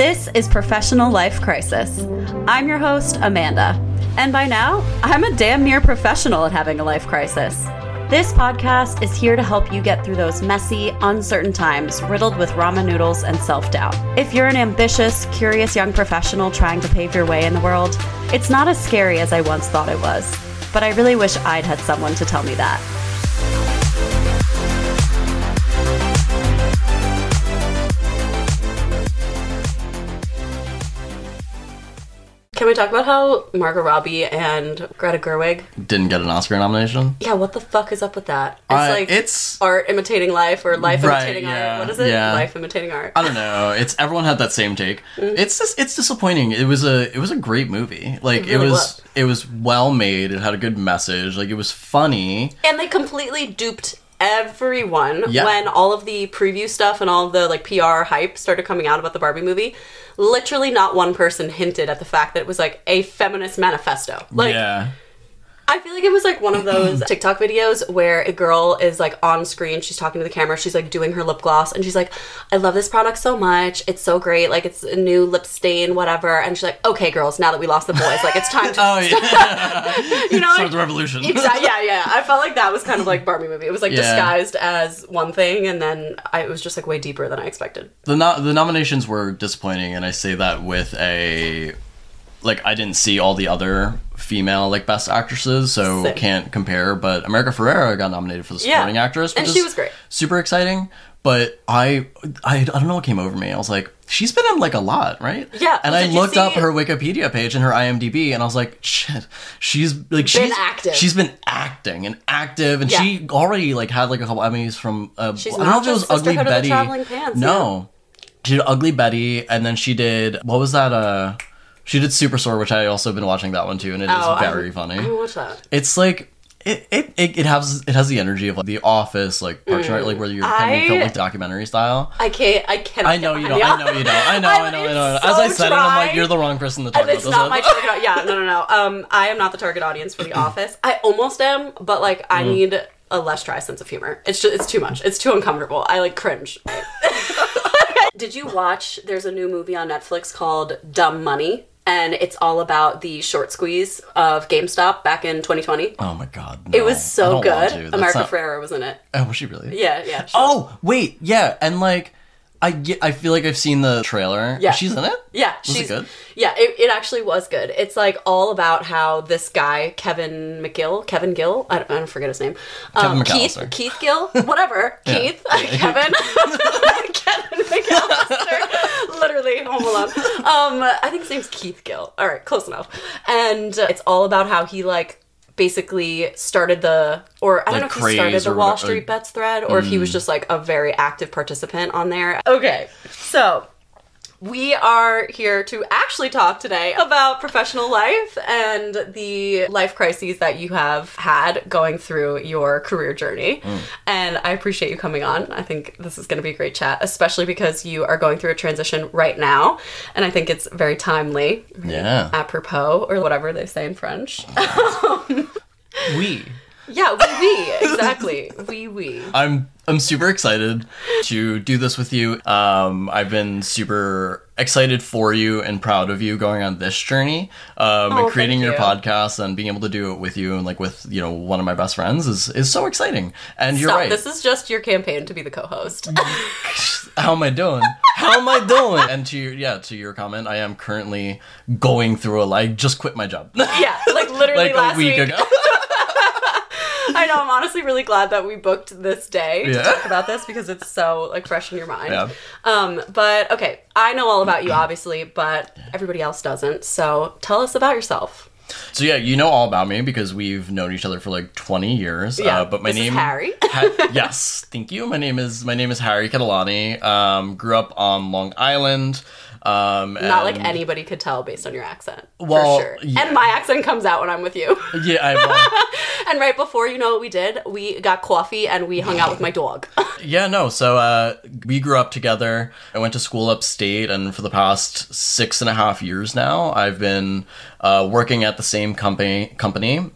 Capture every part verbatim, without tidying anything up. This is Professional Life Crisis. I'm your host, Amanda. And by now, I'm a damn near professional at having a life crisis. This podcast is here to help you get through those messy, uncertain times riddled with ramen noodles and self-doubt. If you're an ambitious, curious young professional trying to pave your way in the world, it's not as scary as I once thought it was. But I really wish I'd had someone to tell me that. Can we talk about how Margot Robbie and Greta Gerwig didn't get an Oscar nomination? Yeah, what the fuck is up with that? It's uh, like it's art imitating life or life right, imitating yeah, art. What is it? Yeah. Life imitating art. I don't know. It's everyone had that same take. Mm. It's just, it's disappointing. It was a it was a great movie. Like it, really it was, was it was well made. It had a good message. Like it was funny. And they completely duped everyone yeah. when all of the preview stuff and all of the like P R hype started coming out about the Barbie movie. Literally not one person hinted at the fact that it was like a feminist manifesto. Like, yeah. I feel like it was like one of those TikTok videos where a girl is like on screen, she's talking to the camera, she's like doing her lip gloss and she's like, I love this product so much, it's so great, like it's a new lip stain, whatever, and she's like, okay girls, now that we lost the boys, like it's time to... oh yeah. You know, like, the revolution. Exactly. Yeah, yeah. I felt like that was kind of like Barbie movie. It was like yeah. disguised as one thing and then I, it was just like way deeper than I expected. The no- the nominations were disappointing and I say that with a... like, I didn't see all the other female, like, best actresses, so Sick. can't compare, but America Ferrera got nominated for the supporting yeah. actress, which and she is was great. Super exciting, but I, I I don't know what came over me. I was like, she's been in, like, a lot, right? Yeah. And I looked up her Wikipedia page and her IMDb, and I was like, shit, she's, like, she's... been active. She's been acting and active, and yeah. she already, like, had, like, a couple Emmys from... Uh, she's I don't know if it was Ugly Betty. Traveling pants, no. Yeah. She did Ugly Betty, and then she did... what was that, uh... she did Superstore, which I also have been watching that one too, and it oh, is very I, funny. I watch that. It's like it, it it it has it has the energy of like The Office, like Parks and Rec, like where you're kind of filmed like documentary style. I can't. I can't. I know you don't. I know you don't. I know. I know. I know. So as I said, it, I'm like, you're the wrong person to talk and about this. It's not my target. Yeah. No. No. No. Um, I am not the target audience for The Office. I almost am, but like, I mm. need a less dry sense of humor. It's just, it's too much. It's too uncomfortable. I like cringe. Did you watch? There's a new movie on Netflix called Dumb Money. And it's all about the short squeeze of GameStop back in twenty twenty. Oh my god. No. It was so good. America not... Ferrera was in it. Oh, was she really? Yeah, yeah. Oh, was. wait, yeah. And like, I, get, I feel like I've seen the trailer. Yeah. She's in it? Yeah. Was she's, it good? Yeah, it, it actually was good. It's like all about how this guy, Kevin McGill, Kevin Gill, I don't, I don't forget his name. Um, Kevin Keith, Keith Gill, whatever. yeah. Keith, yeah. Kevin. Kevin McAllister, literally Home Alone. Um, I think his name's Keith Gill. All right, close enough. And uh, it's all about how he like basically started the, or I like don't know if he started the Wall Street like, Bets thread, or mm. if he was just like a very active participant on there. Okay, so we are here to actually talk today about professional life and the life crises that you have had going through your career journey. Mm. And I appreciate you coming on. I think this is going to be a great chat, especially because you are going through a transition right now. And I think it's very timely. Yeah. Apropos, or whatever they say in French. um, oui. Yeah, oui, oui. Exactly. Oui, oui. I'm... I'm super excited to do this with you. Um, I've been super excited for you and proud of you going on this journey um, oh, and creating your you. podcast and being able to do it with you and like with, you know, one of my best friends is, is so exciting. And Stop, you're right. This is just your campaign to be the co-host. How am I doing? How am I doing? And to your, yeah, to your comment, I am currently going through a like just quit my job. Yeah, like literally like last a week, week. ago. I know, I'm honestly really glad that we booked this day yeah. to talk about this because it's so, like, fresh in your mind. Yeah. Um, but, okay, I know all about you, obviously, but everybody else doesn't. So tell us about yourself. So, yeah, you know all about me because we've known each other for, like, twenty years. Yeah, uh, but my this name, is Harry. ha- yes, thank you. My name is my name is Harry Catalani. Um, grew up on Long Island. Um, Not like anybody could tell based on your accent, well, for sure. Yeah. And my accent comes out when I'm with you. Yeah, I will. And right before, you know what we did? We got coffee and we hung out with my dog. yeah, no, so uh, we grew up together. I went to school upstate, and for the past six and a half years now, I've been uh, working at the same company, company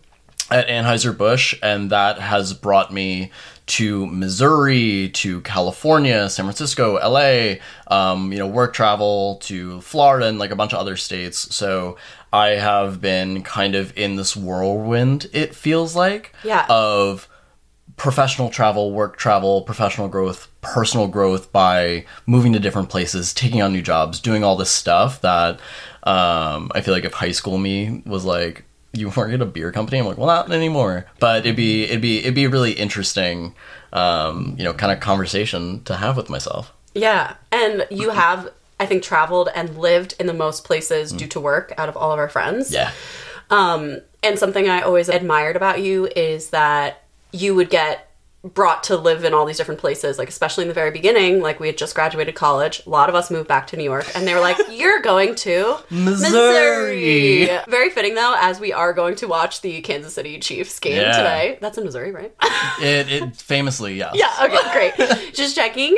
at Anheuser-Busch, and that has brought me to Missouri, to California, San Francisco, L A, um, you know, work travel to Florida and like a bunch of other states. So I have been kind of in this whirlwind, it feels like, yeah. of professional travel, work travel, professional growth, personal growth by moving to different places, taking on new jobs, doing all this stuff that um, I feel like if high school me was like, you work at a beer company, I'm like, well, not anymore. But it'd be it'd be it'd be a really interesting, um, you know, kind of conversation to have with myself. Yeah, and you have, I think, traveled and lived in the most places mm. due to work out of all of our friends. Yeah. Um, and something I always admired about you is that you would get brought to live in all these different places, like especially in the very beginning, like we had just graduated college, a lot of us moved back to New York, and they were like, you're going to Missouri. Missouri. Very fitting though, as we are going to watch the Kansas City Chiefs game yeah. today. That's in Missouri, right? it, it famously, yes. Yeah, okay, great. Just checking.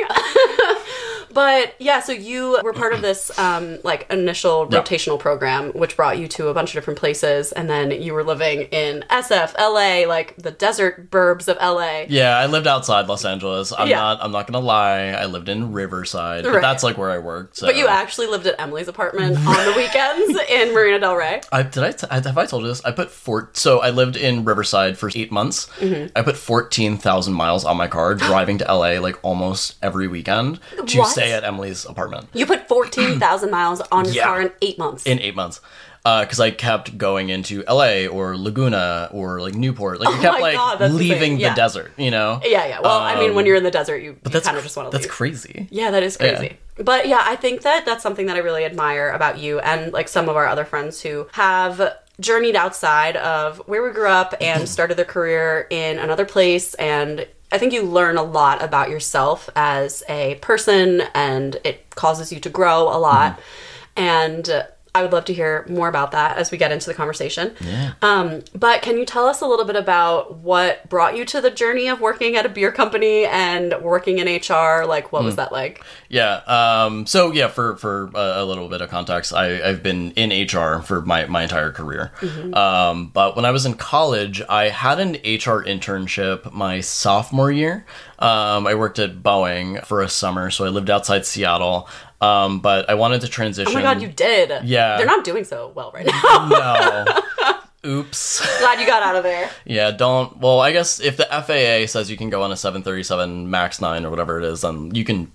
But yeah, so you were part of this um, like initial yep. rotational program, which brought you to a bunch of different places. And then you were living in S F, L A, like the desert burbs of L A. Yeah, I lived outside Los Angeles. I'm yeah. not I'm not going to lie. I lived in Riverside. Right. But that's like where I worked. So. But you actually lived at Emily's apartment on the weekends in Marina del Rey. I, did I t- have I told you this? I put four. So I lived in Riverside for eight months. Mm-hmm. I put fourteen thousand miles on my car driving to L A like almost every weekend to what? Say at Emily's apartment. You put fourteen thousand miles on your yeah. car in eight months. In eight months. Because uh, I kept going into L A or Laguna or like Newport. Like, oh I kept like God, leaving the, yeah. the desert, you know? Yeah, yeah. Well, um, I mean, when you're in the desert, you, you kind of just want to leave. That's crazy. Yeah, that is crazy. Yeah. But yeah, I think that that's something that I really admire about you and like some of our other friends who have journeyed outside of where we grew up and started their career in another place, and I think you learn a lot about yourself as a person, and it causes you to grow a lot. Mm-hmm. And uh, I would love to hear more about that as we get into the conversation. Yeah. Um, but can you tell us a little bit about what brought you to the journey of working at a beer company and working in H R? Like, what mm. was that like? Yeah. Um, so, yeah, for, for a little bit of context, I, I've been in H R for my, my entire career. Mm-hmm. Um, but when I was in college, I had an H R internship my sophomore year. Um, I worked at Boeing for a summer, so I lived outside Seattle. Um, but I wanted to transition. Oh my God, you did. Yeah. They're not doing so well right now. No. Oops. Glad you got out of there. Yeah, don't. Well, I guess if the F A A says you can go on a seven thirty-seven Max nine or whatever it is, then you can,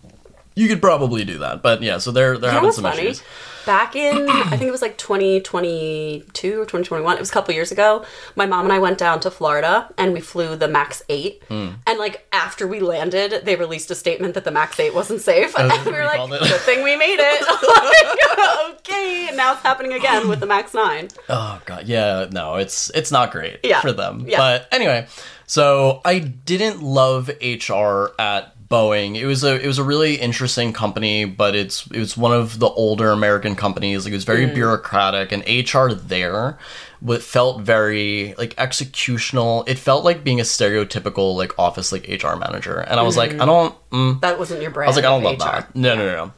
you could probably do that. But yeah, so they're, they're you having some funny? Issues. Back in, I think it was like twenty twenty-two or twenty twenty-one, it was a couple years ago, my mom and I went down to Florida and we flew the Max eight. Mm. And like after we landed, they released a statement that the Max eight wasn't safe. And we were we like, good thing we made it. Like, okay, and now it's happening again with the Max nine. Oh God, yeah, no, it's it's not great yeah. for them. Yeah. But anyway, so I didn't love H R at Boeing. It was a it was a really interesting company, but it's it was one of the older American companies. Like it was very mm. bureaucratic, and H R there what felt very like executional. It felt like being a stereotypical like office like H R manager, and I was mm-hmm. like, I don't. Mm. That wasn't your brand. I was like, I don't love H R. That. No, yeah. no, no, no.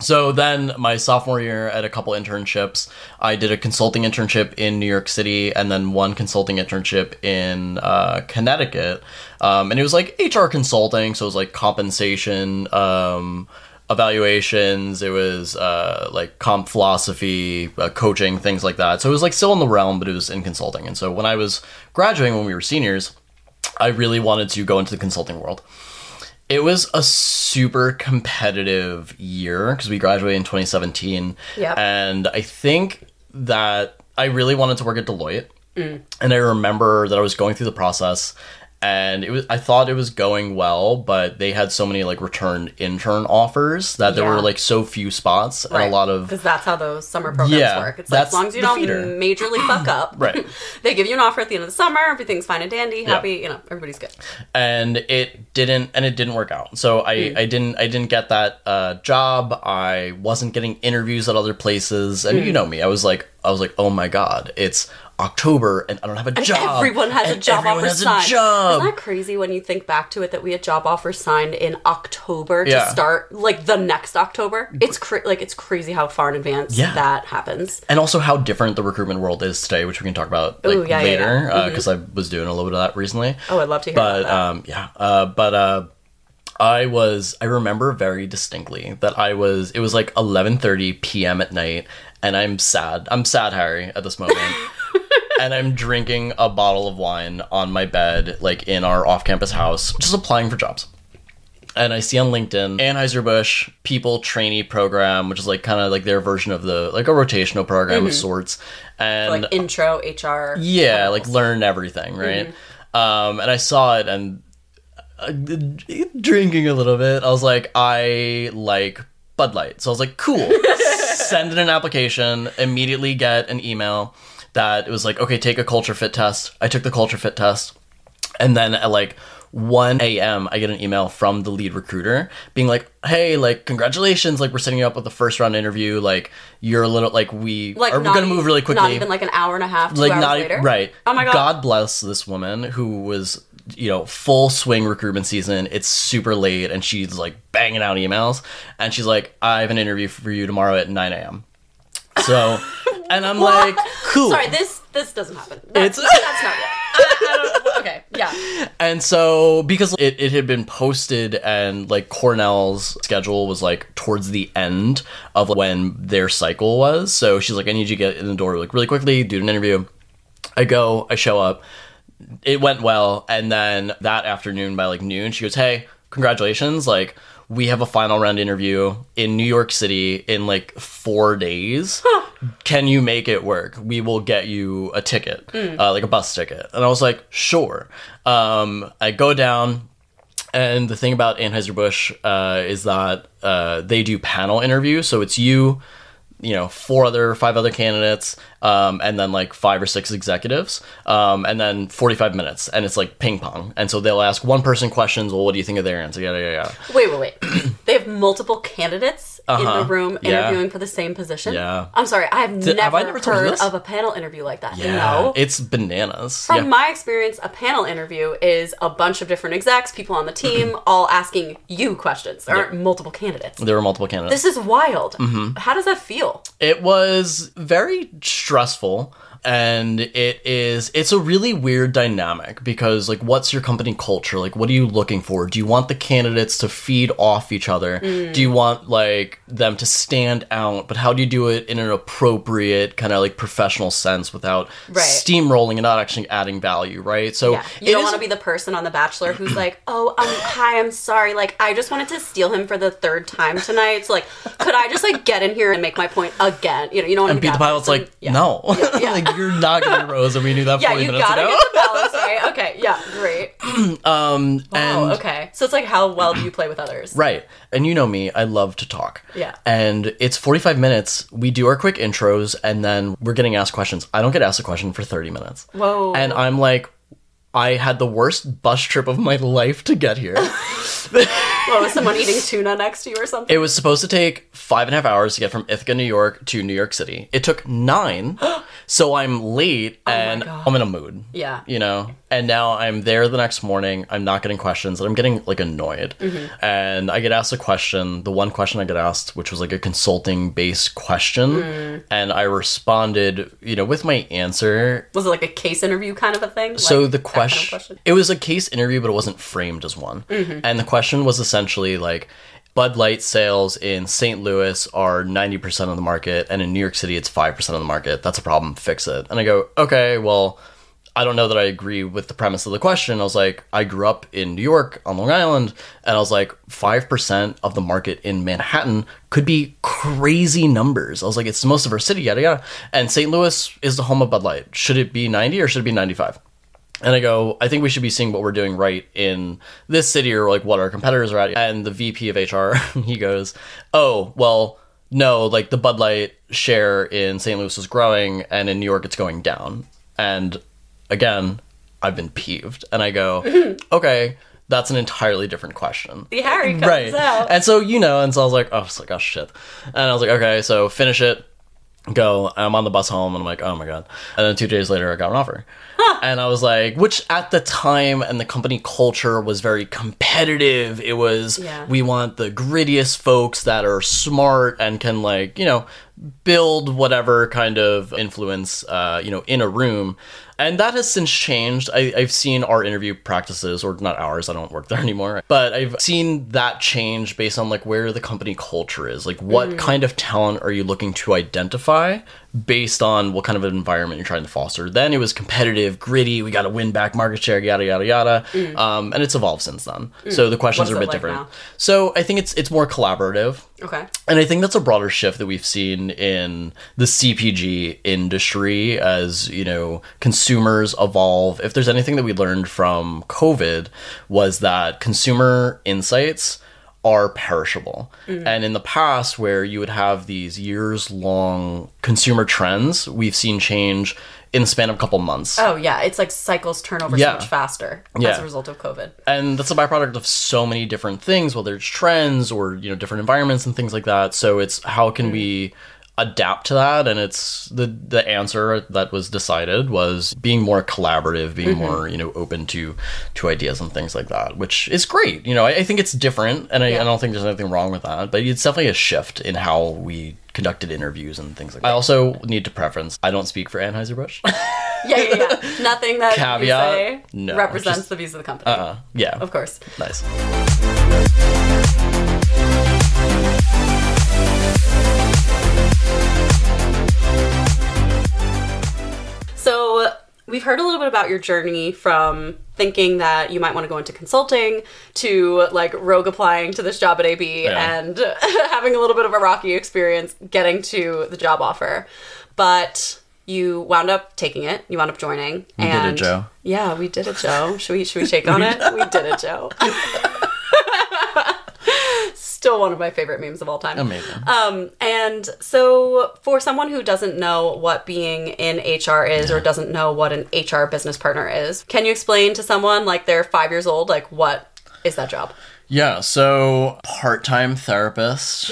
So then my sophomore year at a couple internships, I did a consulting internship in New York City and then one consulting internship in uh, Connecticut. Um, and it was like H R consulting. So it was like compensation, um, evaluations. It was uh, like comp philosophy, uh, coaching, things like that. So it was like still in the realm, but it was in consulting. And so when I was graduating, when we were seniors, I really wanted to go into the consulting world. It was a super competitive year because we graduated in twenty seventeen. Yep. And I think that I really wanted to work at Deloitte. Mm. And I remember that I was going through the process and it was I thought it was going well, but they had so many like return intern offers that there yeah. were like so few spots right. and a lot of... Because that's how those summer programs yeah, work. It's like as long as you don't feeder. majorly fuck up, right? They give you an offer at the end of the summer, everything's fine and dandy, happy, yeah. you know, everybody's good. And it didn't and it didn't work out. So I, mm. I didn't I didn't get that uh, job. I wasn't getting interviews at other places. And mm. you know me, I was like I was like, oh my God, it's October, and I don't have a and job. Everyone has and a job offer signed. Job. Isn't that crazy when you think back to it that we had job offers signed in October to yeah. start like the next October? It's cra- like it's crazy how far in advance yeah. that happens. And also how different the recruitment world is today, which we can talk about like, Ooh, yeah, later because yeah, yeah. uh, mm-hmm. I was doing a little bit of that recently. Oh, I'd love to hear but, about that. Um, yeah, uh, but uh, I was I remember very distinctly that I was it was like eleven thirty p.m. at night. And I'm sad. I'm sad, Harry, at this moment. And I'm drinking a bottle of wine on my bed, like, in our off-campus house, just applying for jobs. And I see on LinkedIn, Anheuser-Busch People Trainee Program, which is, like, kind of, like, their version of the, like, a rotational program mm-hmm. of sorts. And like, intro, H R. Yeah, levels. Like, learn everything, right? Mm-hmm. Um, and I saw it, and uh, drinking a little bit, I was like, I like Bud Light. So I was like, cool. Send in an application, immediately get an email that it was like, okay, take a culture fit test. I took the culture fit test. And then at like one a.m. I get an email from the lead recruiter being like, hey, like, congratulations. Like, we're setting you up with the first round interview. Like, you're a little, like, we like are going to move really quickly. Not even like an hour and a half, two like, hours not, later. Right. Oh my God. God bless this woman who was, you know, full swing recruitment season. It's super late, and she's like banging out emails, and she's like, I have an interview for you tomorrow at nine a.m. So, and I'm like, cool. Sorry, this this doesn't happen. That's, it's that's not it. Uh, okay, yeah. And so, because it, it had been posted, and like Cornell's schedule was like towards the end of like, when their cycle was, so she's like, I need you to get in the door like really quickly, do an interview. I go, I show up. It went well, and then that afternoon by like noon she goes, hey, congratulations, like we have a final round interview in New York City in like four days. Huh. Can you make it work? We will get you a ticket, mm. uh, like a bus ticket. And I was like, sure. um I go down, and the thing about Anheuser-Busch uh is that uh they do panel interviews, so it's you you know, four other, five other candidates, um, and then like five or six executives, um, and then forty-five minutes, and it's like ping pong. And so they'll ask one person questions, well, what do you think of their answer? Yeah, yeah, yeah. Wait, wait, wait. They have multiple candidates uh-huh. in the room interviewing yeah. for the same position? Yeah. I'm sorry, I have Did, never, have I never heard of a panel interview like that. Yeah, no. It's bananas. From yeah. my experience, a panel interview is a bunch of different execs, people on the team, all asking you questions. There yeah. aren't multiple candidates. There are multiple candidates. This is wild. Mm-hmm. How does that feel? It was very stressful, and it is it's a really weird dynamic because like, what's your company culture? Like, what are you looking for? Do you want the candidates to feed off each other? Mm. Do you want like them to stand out? But how do you do it in an appropriate kind of like professional sense without right. steamrolling and not actually adding value, right? So yeah. you don't want to be the person on The Bachelor who's like, oh, um, hi, I'm sorry, like I just wanted to steal him for the third time tonight. So like, could I just like get in here and make my point again? You know, you don't want to be the pilot's like, yeah. no, yeah, yeah. like, you're not getting a rose, and we knew that forty minutes ago. Yeah, you gotta get the balance right. Okay, yeah, great. Um, wow, and, okay. So it's like, how well do you play with others? Right. And you know me, I love to talk. Yeah. And it's forty-five minutes, we do our quick intros, and then we're getting asked questions. I don't get asked a question for thirty minutes. Whoa. And I'm like, I had the worst bus trip of my life to get here. What, was someone eating tuna next to you or something? It was supposed to take five and a half hours to get from Ithaca, New York to New York City. It took nine, so I'm late, and oh I'm in a mood. Yeah. You know? And now I'm there the next morning, I'm not getting questions, and I'm getting, like, annoyed. Mm-hmm. And I get asked a question, the one question I get asked, which was, like, a consulting-based question, mm. and I responded, you know, with my answer. Was it, like, a case interview kind of a thing? So like, the question... Kind of question. It was a case interview, but it wasn't framed as one. Mm-hmm. And the question was essentially like, Bud Light sales in Saint Louis are ninety percent of the market, and in New York City, it's five percent of the market. That's a problem. Fix it. And I go, okay, well, I don't know that I agree with the premise of the question. I was like, I grew up in New York on Long Island, and I was like, five percent of the market in Manhattan could be crazy numbers. I was like, it's the most diverse city, yada, yada. And Saint Louis is the home of Bud Light. Should it be ninety or should it be ninety-five? And I go, I think we should be seeing what we're doing right in this city, or like what our competitors are at. And the V P of H R, he goes, oh, well, no, like the Bud Light share in Saint Louis is growing, and in New York it's going down. And again, I've been peeved. And I go, mm-hmm. okay, that's an entirely different question. The Harry comes right. out. And so, you know, and so I was like, oh, it's like, oh, shit. And I was like, okay, so finish it. go, I'm on the bus home, and I'm like, oh my God. And then two days later, I got an offer. Huh. And I was like, which at the time, and the company culture was very competitive. It was, yeah. we want the grittiest folks that are smart and can, like, you know, build whatever kind of influence, uh, you know, in a room. And that has since changed. I, I've seen our interview practices, or not ours, I don't work there anymore, but I've seen that change based on, like, where the company culture is. Like, what mm. kind of talent are you looking to identify based on what kind of an environment you're trying to foster? Then it was competitive, gritty, we got to win back market share, yada, yada, yada. Mm. Um, and it's evolved since then. Mm. So the questions What's are a bit like different. Now? So I think it's it's more collaborative. Okay. And I think that's a broader shift that we've seen in the C P G industry as, you know, consumers evolve. If there's anything that we learned from COVID was that consumer insights are perishable. Mm. And in the past, where you would have these years-long consumer trends, we've seen change in the span of a couple months. Oh, yeah. It's like cycles turn over yeah. so much faster yeah. as a result of COVID. And that's a byproduct of so many different things, whether it's trends or, you know, different environments and things like that. So it's how can mm. we adapt to that? And it's the, the answer that was decided was being more collaborative, being mm-hmm. more, you know, open to to ideas and things like that, which is great. You know, I, I think it's different, and I, yeah. I don't think there's anything wrong with that, but it's definitely a shift in how we conducted interviews and things like that. I also need to preference, I don't speak for Anheuser-Busch. yeah, yeah, yeah. Nothing that Caveat, you say no, represents just, the views of the company. Uh-uh. Yeah. Of course. Nice. So we've heard a little bit about your journey from thinking that you might want to go into consulting to, like, rogue applying to this job at A B yeah. and having a little bit of a rocky experience getting to the job offer. But you wound up taking it. You wound up joining. We and did it, Joe. Yeah, we did it, Joe. Should we, should we shake on it? We did it, Joe. Still one of my favorite memes of all time. Amazing. Um, and so for someone who doesn't know what being in H R is yeah. or doesn't know what an H R business partner is, can you explain to someone, like, they're five years old, like, what is that job? Yeah, so part-time therapist,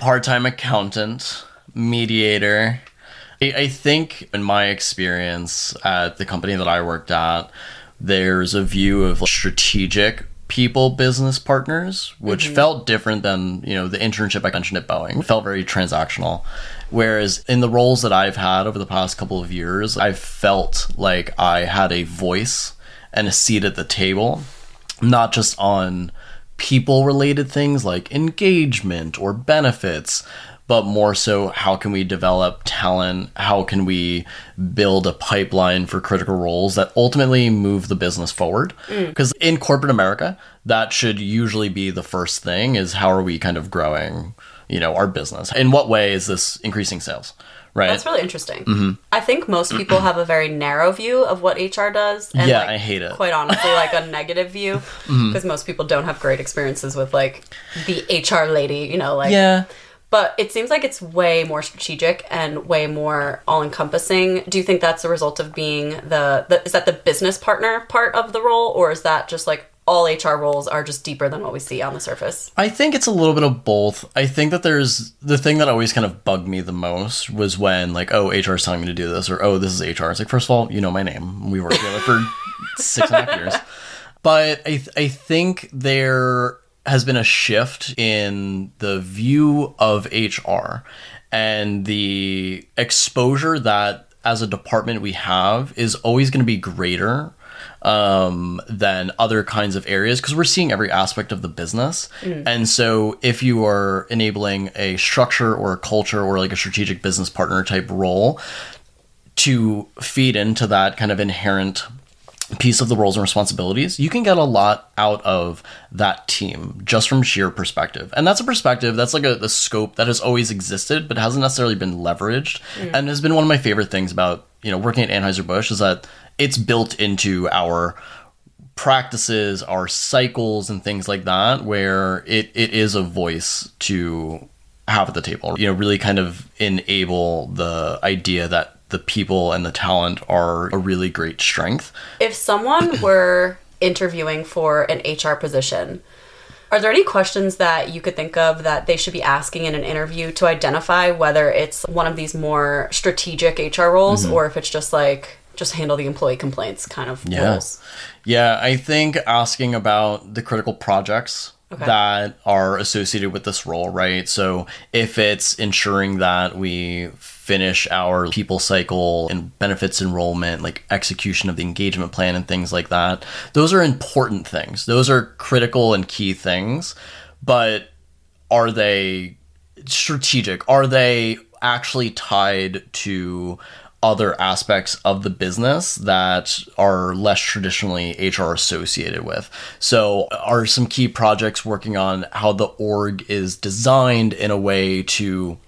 part-time accountant, mediator. I, I think in my experience at the company that I worked at, there's a view of strategic people business partners, which mm-hmm. felt different than, you know, the internship I mentioned at Boeing. It felt very transactional. Whereas in the roles that I've had over the past couple of years, I've felt like I had a voice and a seat at the table, not just on people related things like engagement or benefits, but more so, how can we develop talent? How can we build a pipeline for critical roles that ultimately move the business forward? Because mm. in corporate America, that should usually be the first thing, is how are we kind of growing, you know, our business? In what way is this increasing sales? Right. That's really interesting. Mm-hmm. I think most people have a very narrow view of what H R does. And yeah, like, I hate it. Quite honestly, like a negative view, because mm. most people don't have great experiences with, like, the H R lady, you know, like... Yeah. But it seems like it's way more strategic and way more all-encompassing. Do you think that's a result of being the, the... Is that the business partner part of the role? Or is that just, like, all H R roles are just deeper than what we see on the surface? I think it's a little bit of both. I think that there's... The thing that always kind of bugged me the most was when, like, oh, H R is telling me to do this. Or, oh, this is H R. It's like, first of all, you know my name. We worked together for six and a half years. But I, th- I think there... has been a shift in the view of H R, and the exposure that as a department we have is always going to be greater um, than other kinds of areas, because we're seeing every aspect of the business. Mm. And so if you are enabling a structure or a culture or, like, a strategic business partner type role to feed into that kind of inherent piece of the roles and responsibilities, you can get a lot out of that team just from sheer perspective. And that's a perspective, that's like a, a scope that has always existed, but hasn't necessarily been leveraged. Mm. And has been one of my favorite things about, you know, working at Anheuser-Busch, is that it's built into our practices, our cycles and things like that, where it, it is a voice to have at the table, you know, really kind of enable the idea that the people and the talent are a really great strength. If someone were interviewing for an H R position, Are there any questions that you could think of that they should be asking in an interview to identify whether it's one of these more strategic H R roles, mm-hmm. or if it's just like, just handle the employee complaints kind of yeah. roles? Yeah, I think asking about the critical projects okay. that are associated with this role, right? So if it's ensuring that we finish our people cycle and benefits enrollment, like execution of the engagement plan and things like that. Those are important things. Those are critical and key things, but are they strategic? Are they actually tied to other aspects of the business that are less traditionally H R associated with? So are some key projects working on how the org is designed in a way to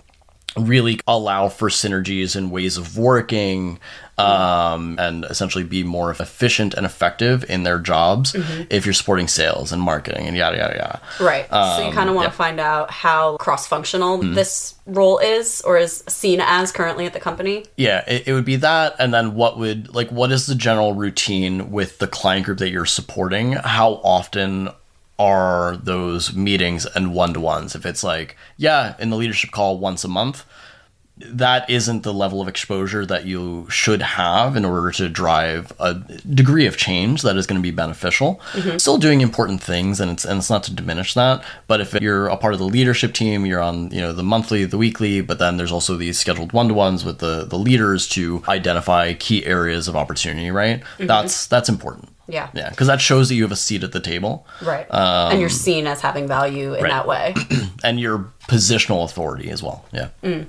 really allow for synergies and ways of working, um, and essentially be more efficient and effective in their jobs mm-hmm. if you're supporting sales and marketing and yada, yada, yada. Right. Um, so you kind of want to yeah. find out how cross-functional mm-hmm. this role is or is seen as currently at the company. Yeah, it, it would be that. And then what would, like, what is the general routine with the client group that you're supporting? How often are those meetings and one-to-ones? If it's like, yeah, in the leadership call once a month, that isn't the level of exposure that you should have in order to drive a degree of change that is going to be beneficial. Mm-hmm. Still doing important things, and it's and it's not to diminish that. But if you're a part of the leadership team, you're on, you know, the monthly, the weekly, but then there's also these scheduled one-to-ones with the, the leaders to identify key areas of opportunity, right? Mm-hmm. That's that's important. Yeah. Yeah. Because that shows that you have a seat at the table. Right. Um, and you're seen as having value in right. that way. And your positional authority as well. Yeah. Mm.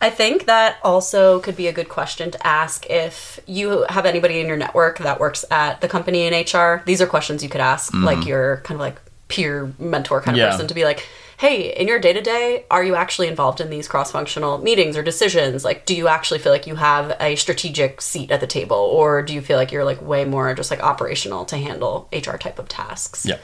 I think that also could be a good question to ask if you have anybody in your network that works at the company in H R. These are questions you could ask, mm. like your kind of like peer mentor kind of yeah. person to be like, hey, in your day-to-day, are you actually involved in these cross-functional meetings or decisions? Like, do you actually feel like you have a strategic seat at the table? Or do you feel like you're like way more just like operational to handle H R type of tasks? Yeah.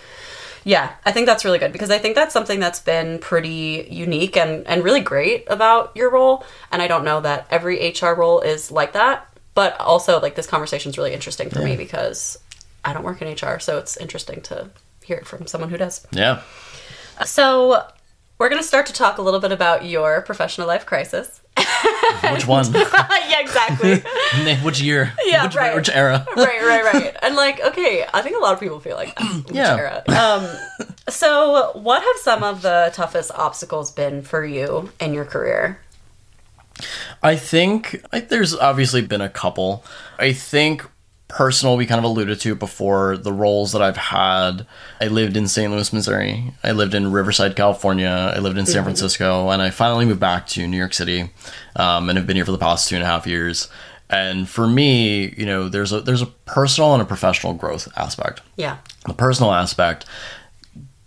Yeah, I think that's really good because I think that's something that's been pretty unique and, and really great about your role. And I don't know that every H R role is like that. But also, like, this conversation is really interesting for yeah. me because I don't work in H R. So it's interesting to hear it from someone who does. Yeah. So we're going to start to talk a little bit about your professional life crisis. Which one? Yeah, exactly. Which year? Yeah, which, right. Which era? Right, right, right. And like, okay, I think a lot of people feel like that. Which yeah. era? Um, so what have some of the toughest obstacles been for you in your career? I think I, there's obviously been a couple. I think... Personal, we kind of alluded to before, the roles that I've had. I lived in Saint Louis, Missouri. I lived in Riverside, California. I lived in San Francisco. And I finally moved back to New York City um, and have been here for the past two and a half years. And for me, you know, there's a there's a personal and a professional growth aspect. Yeah. The personal aspect,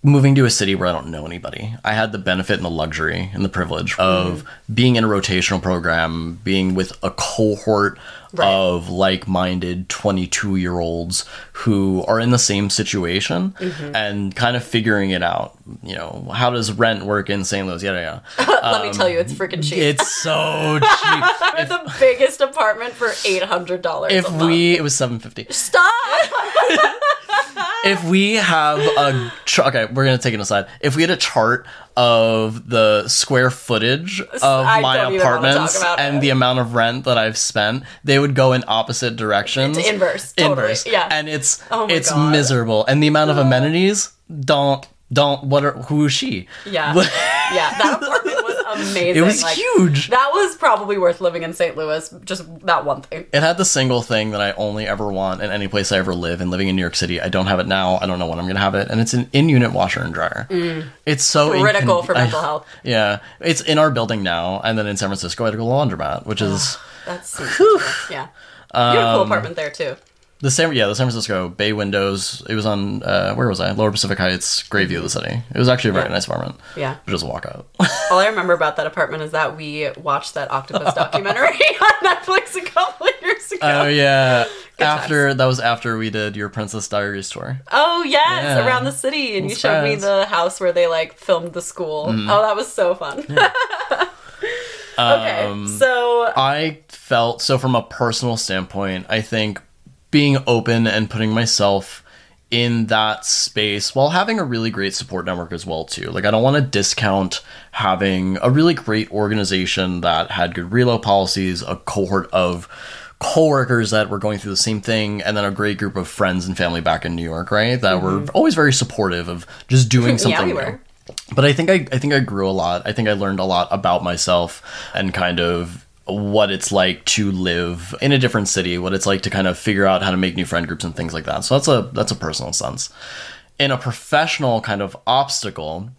moving to a city where I don't know anybody. I had the benefit and the luxury and the privilege of mm-hmm. being in a rotational program, being with a cohort Right. of like-minded twenty-two-year-olds who are in the same situation mm-hmm. and kind of figuring it out. You know, how does rent work in Saint Louis? Yada yada. Let um, me tell you, it's freaking cheap. It's so cheap. I had the biggest apartment for eight hundred dollars. If a month. we, it was seven fifty. Stop. If we have a chart, okay, we're gonna take it aside. If we had a chart of the square footage of I my apartments and it. the amount of rent that I've spent, they would go in opposite directions. It's inverse. Inverse. Totally. Yeah. And it's oh it's God. miserable. And the amount of amenities, don't don't what are, who is she? Yeah. Yeah. That apartment was amazing. It was like, huge. That was probably worth living in Saint Louis, just that one thing. It had the single thing that I only ever want in any place I ever live, and living in New York City, I don't have it now. I don't know when I'm gonna have it. And it's an in-unit washer and dryer. Mm. It's so critical inconven- for mental health. I, yeah. It's in our building now, and then in San Francisco I had to go laundromat, which is That's yeah. Um, you had a cool apartment there too. The San yeah, the San Francisco Bay Windows. It was on uh, where was I? Lower Pacific Heights, great view of the city. It was actually a very yeah. nice apartment. Yeah, just walk out. All I remember about that apartment is that we watched that octopus documentary on Netflix a couple of years ago. Oh yeah, Good after times. That was after we did your Princess Diaries tour. Oh yes, yeah. around the city, and That's you showed fast. me the house where they like filmed the school. Mm. Oh, that was so fun. Yeah. Okay, so um, I felt so from a personal standpoint, I think being open and putting myself in that space while having a really great support network as well too. Like, I don't want to discount having a really great organization that had good reload policies, a cohort of coworkers that were going through the same thing, and then a great group of friends and family back in New York, right? That mm-hmm. were always very supportive of just doing something yeah, we new. But I think I, I think I grew a lot. I think I learned a lot about myself and kind of what it's like to live in a different city, what it's like to kind of figure out how to make new friend groups and things like that. So that's a that's a personal sense. In a professional kind of obstacle,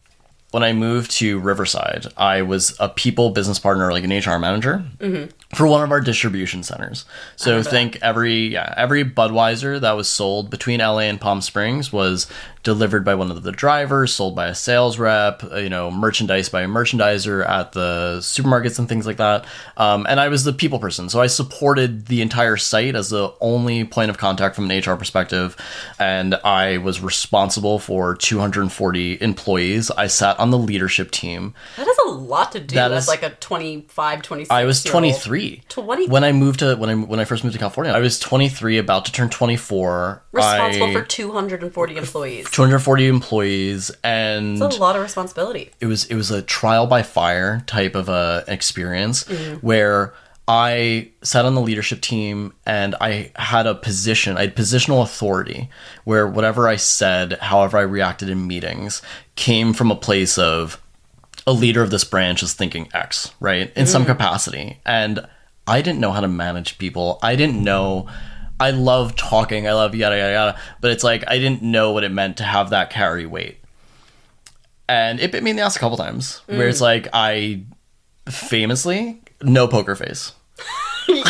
when I moved to Riverside, I was a people business partner, like an H R manager, mm-hmm. for one of our distribution centers. So think that. every yeah, every Budweiser that was sold between L A and Palm Springs was delivered by one of the drivers, sold by a sales rep, you know, merchandise by a merchandiser at the supermarkets and things like that. Um, and I was the people person. So I supported the entire site as the only point of contact from an H R perspective. And I was responsible for two hundred forty employees. I sat on the leadership team. That is a lot to do. That That's is, like a twenty-five, twenty-six I was twenty-three. twenty-three When I moved to, when I, when I first moved to California, I was twenty-three, about to turn twenty-four. Responsible I, for two hundred forty employees. two hundred forty employees, and that's a lot of responsibility. It was it was a trial by fire type of a experience mm-hmm. where I sat on the leadership team and I had a position, I had positional authority where whatever I said, however I reacted in meetings, came from a place of a leader of this branch is thinking X, right? In mm-hmm. some capacity. And I didn't know how to manage people. I didn't know I love talking, I love yada, yada, yada, but it's like, I didn't know what it meant to have that carry weight. And it bit me in the ass a couple times, mm. where it's like, I famously, no poker face. yeah.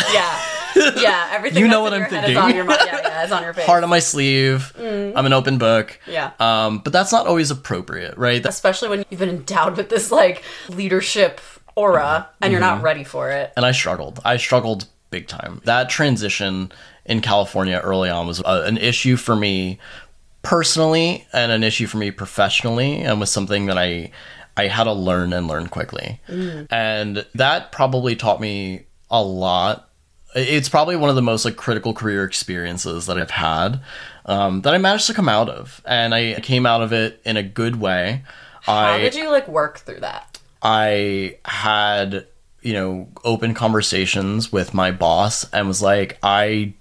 Yeah, everything. You know what I'm thinking. On your, yeah, yeah, it's on your face. Heart on my sleeve. Mm. I'm an open book. Yeah. Um, but that's not always appropriate, right? Especially when you've been endowed with this, like, leadership aura, mm-hmm. and you're not ready for it. And I struggled. I struggled big time. That transition in California early on was a, an issue for me personally and an issue for me professionally, and was something that I I had to learn and learn quickly. Mm. And that probably taught me a lot. It's probably one of the most like critical career experiences that I've had um, that I managed to come out of. And I came out of it in a good way. How I, did you like work through that? I had, you know, open conversations with my boss and was like, I...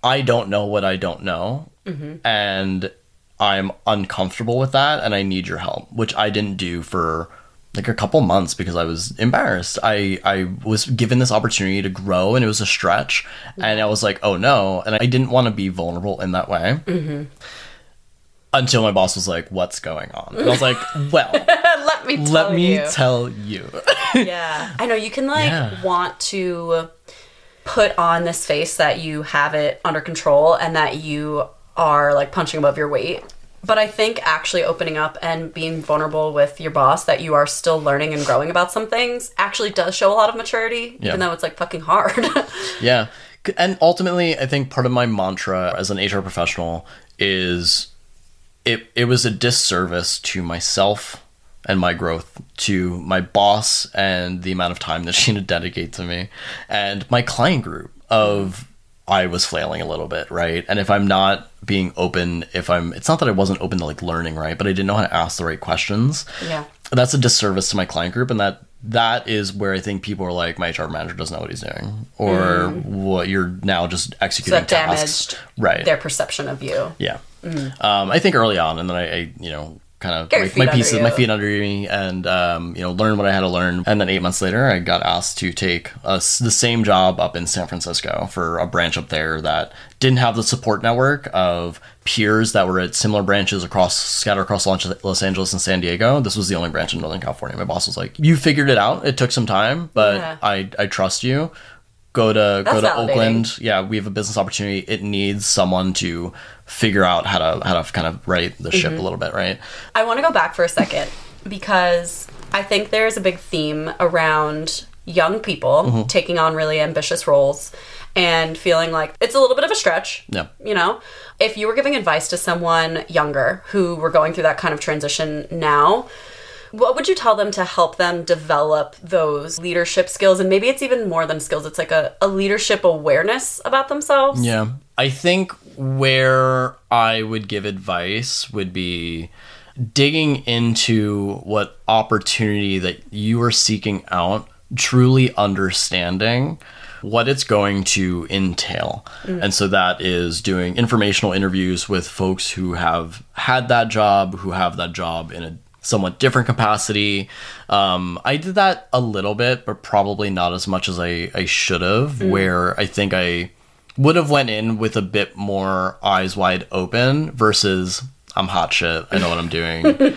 I don't know what I don't know, mm-hmm. and I'm uncomfortable with that, and I need your help, which I didn't do for like a couple months because I was embarrassed. I, I was given this opportunity to grow, and it was a stretch, mm-hmm. and I was like, oh no, and I didn't want to be vulnerable in that way. Mm-hmm. Until my boss was like, what's going on? And I was like, well, let me tell let me you. tell you. Yeah. I know you can like yeah. want to put on this face that you have it under control and that you are like punching above your weight. But I think actually opening up and being vulnerable with your boss that you are still learning and growing about some things actually does show a lot of maturity, yeah. even though it's like fucking hard. yeah. And ultimately, I think part of my mantra as an H R professional is it, it was a disservice to myself and my growth, to my boss and the amount of time that she would dedicate to me, and my client group of I was flailing a little bit, right? And if I'm not being open, if I'm, it's not that I wasn't open to like learning, right? But I didn't know how to ask the right questions. Yeah. That's a disservice to my client group. And that, that is where I think people are like, my H R manager doesn't know what he's doing, or mm. what you're now just executing so tasks. Right. Their perception of you. Yeah. Mm. Um, I think early on, and then I, I you know, kind of like my pieces, you. my feet under me, and um, you know, learn what I had to learn. And then eight months later, I got asked to take a, the same job up in San Francisco for a branch up there that didn't have the support network of peers that were at similar branches across, scattered across Los Angeles and San Diego. This was the only branch in Northern California. My boss was like, "You figured it out. It took some time, but yeah. I I trust you. Go to That's go to validating. Oakland. Yeah, we have a business opportunity. It needs someone to figure out how to how to kind of right the ship mm-hmm. a little bit, right?" I want to go back for a second because I think there's a big theme around young people mm-hmm. taking on really ambitious roles and feeling like it's a little bit of a stretch. Yeah. You know, if you were giving advice to someone younger who were going through that kind of transition now, what would you tell them to help them develop those leadership skills? And maybe it's even more than skills. It's like a, a leadership awareness about themselves. Yeah. I think where I would give advice would be digging into what opportunity that you are seeking out, truly understanding what it's going to entail. Mm. And so that is doing informational interviews with folks who have had that job, who have that job in a somewhat different capacity. Um, I did that a little bit, but probably not as much as I, I should have, mm. where I think I would have went in with a bit more eyes wide open versus I'm hot shit. I know what I'm doing.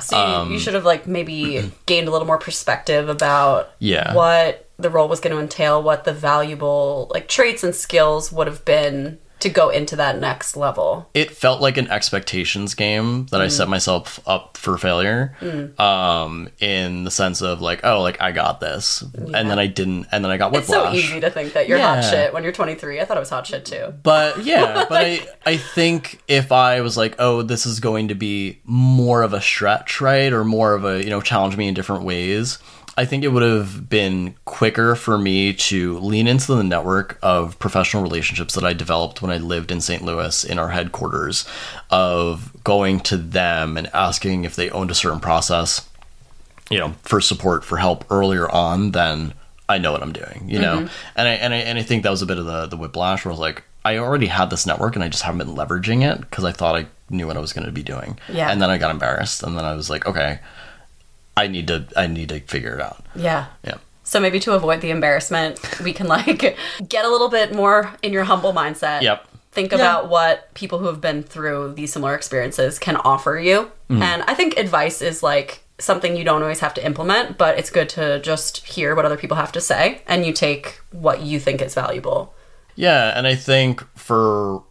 So um, you should have like maybe gained a little more perspective about yeah. what the role was going to entail, what the valuable like traits and skills would have been to go into that next level. It felt like an expectations game that mm. I set myself up for failure mm. um, in the sense of like, oh, like I got this. Yeah. And then I didn't. And then I got whiplash. It's so easy to think that you're yeah. hot shit when you're twenty-three. I thought it was hot shit too. But yeah, but I, I think if I was like, oh, this is going to be more of a stretch, right? Or more of a, you know, challenge me in different ways. I think it would have been quicker for me to lean into the network of professional relationships that I developed when I lived in Saint Louis in our headquarters, of going to them and asking if they owned a certain process, you know, for support, for help earlier on than I know what I'm doing, you know? Mm-hmm. And I, and I, and I think that was a bit of the, the whiplash where I was like, I already had this network and I just haven't been leveraging it because I thought I knew what I was going to be doing. Yeah. And then I got embarrassed and then I was like, okay, I need to I need to figure it out. Yeah. Yeah. So maybe to avoid the embarrassment, we can like get a little bit more in your humble mindset. Yep. Think yeah. about what people who have been through these similar experiences can offer you. Mm-hmm. And I think advice is like something you don't always have to implement, but it's good to just hear what other people have to say and you take what you think is valuable. Yeah, and I think for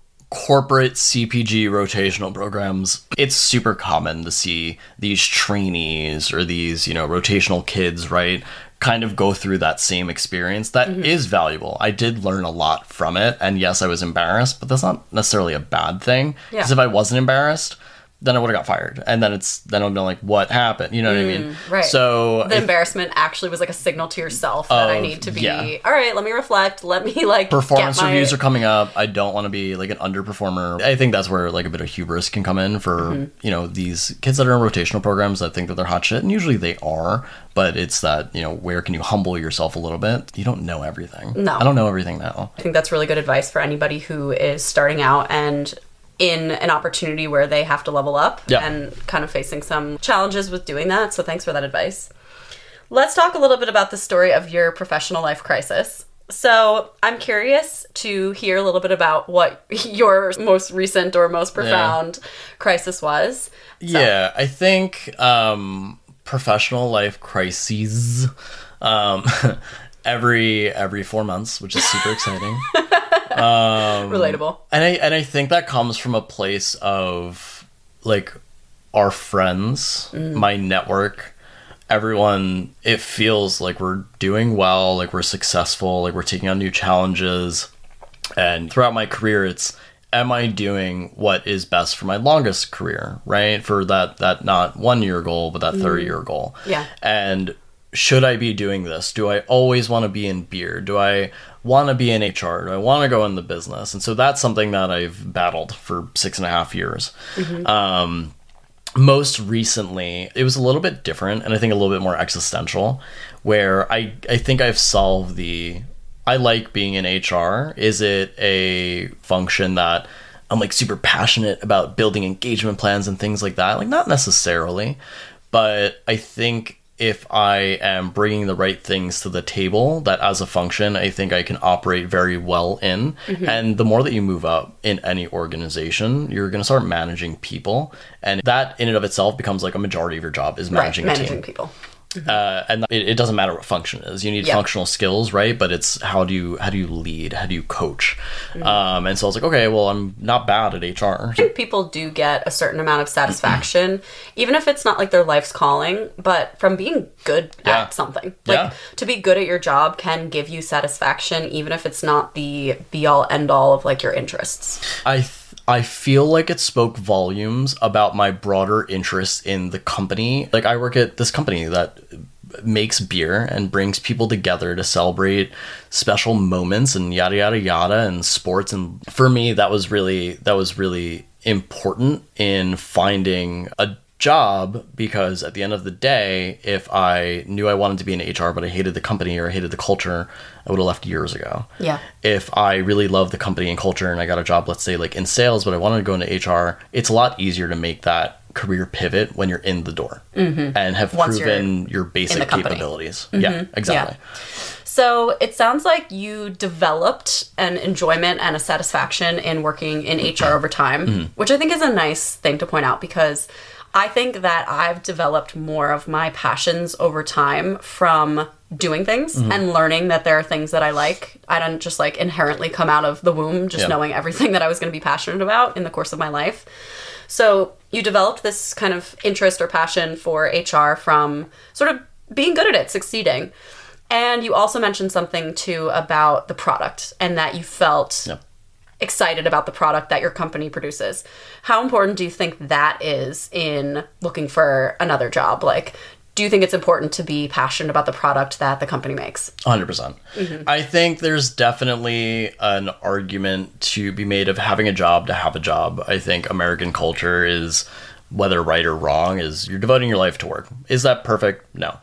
corporate C P G rotational programs, it's super common to see these trainees or these, you know, rotational kids, right, kind of go through that same experience. That mm-hmm. is valuable. I did learn a lot from it. And yes, I was embarrassed, but that's not necessarily a bad thing. Because yeah. if I wasn't embarrassed, then I would have got fired. And then it's, then I'd been like, what happened? You know what mm, I mean? Right. So the if, embarrassment actually was like a signal to yourself that of, I need to be, yeah. all right, let me reflect. Let me like performance get my... reviews are coming up. I don't want to be like an underperformer. I think that's where like a bit of hubris can come in for, mm-hmm. you know, these kids that are in rotational programs that think that they're hot shit. And usually they are, but it's that, you know, where can you humble yourself a little bit? You don't know everything. No. I don't know everything now. I think that's really good advice for anybody who is starting out and in an opportunity where they have to level up yeah. and kind of facing some challenges with doing that. So thanks for that advice. Let's talk a little bit about the story of your professional life crisis. So I'm curious to hear a little bit about what your most recent or most profound yeah. crisis was. So. Yeah, I think um, professional life crises um, every every four months, which is super exciting. Um, relatable. And I and I think that comes from a place of like our friends, mm. my network, everyone. It feels like we're doing well, like we're successful, like we're taking on new challenges. And throughout my career, it's am I doing what is best for my longest career, right? For that that not one year goal, but that mm. thirty year goal. Yeah. And should I be doing this? Do I always want to be in beer? Do I want to be in H R? Do I want to go in the business? And so that's something that I've battled for six and a half years. Mm-hmm. Um, most recently, it was a little bit different and I think a little bit more existential, where I, I think I've solved the, I like being in H R. Is it a function that I'm like super passionate about building engagement plans and things like that? Like not necessarily, but I think if I am bringing the right things to the table, that as a function, I think I can operate very well in. Mm-hmm. And the more that you move up in any organization, you're going to start managing people. And that in and of itself becomes like a majority of your job is managing right, a managing team. people. Mm-hmm. Uh, and it, it doesn't matter what function it is. You need yeah. functional skills, right? But it's how do you how do you lead? How do you coach? Mm-hmm. Um, and so I was like, okay, well, I'm not bad at H R. I think people do get a certain amount of satisfaction, even if it's not like their life's calling, but from being good yeah. at something. Like yeah. to be good at your job can give you satisfaction, even if it's not the be all end all of like your interests. I th- I feel like it spoke volumes about my broader interest in the company. Like I work at this company that makes beer and brings people together to celebrate special moments and yada, yada, yada, and sports. And for me, that was really, that was really important in finding a job, because at the end of the day, if I knew I wanted to be in H R, but I hated the company or I hated the culture, I would have left years ago. Yeah. If I really loved the company and culture and I got a job, let's say like in sales, but I wanted to go into H R, it's a lot easier to make that career pivot when you're in the door mm-hmm. and have Once proven your basic capabilities. Mm-hmm. Yeah, exactly. Yeah. So it sounds like you developed an enjoyment and a satisfaction in working in H R over time, mm-hmm. which I think is a nice thing to point out, because I think that I've developed more of my passions over time from doing things mm-hmm. and learning that there are things that I like. I don't just like inherently come out of the womb just yeah. knowing everything that I was going to be passionate about in the course of my life. So you developed this kind of interest or passion for H R from sort of being good at it, succeeding. And you also mentioned something too about the product and that you felt yeah. excited about the product that your company produces. How important do you think that is in looking for another job? Like, do you think it's important to be passionate about the product that the company makes? one hundred percent. Mm-hmm. I think there's definitely an argument to be made of having a job to have a job. I think American culture is, whether right or wrong, is you're devoting your life to work. Is that perfect? No.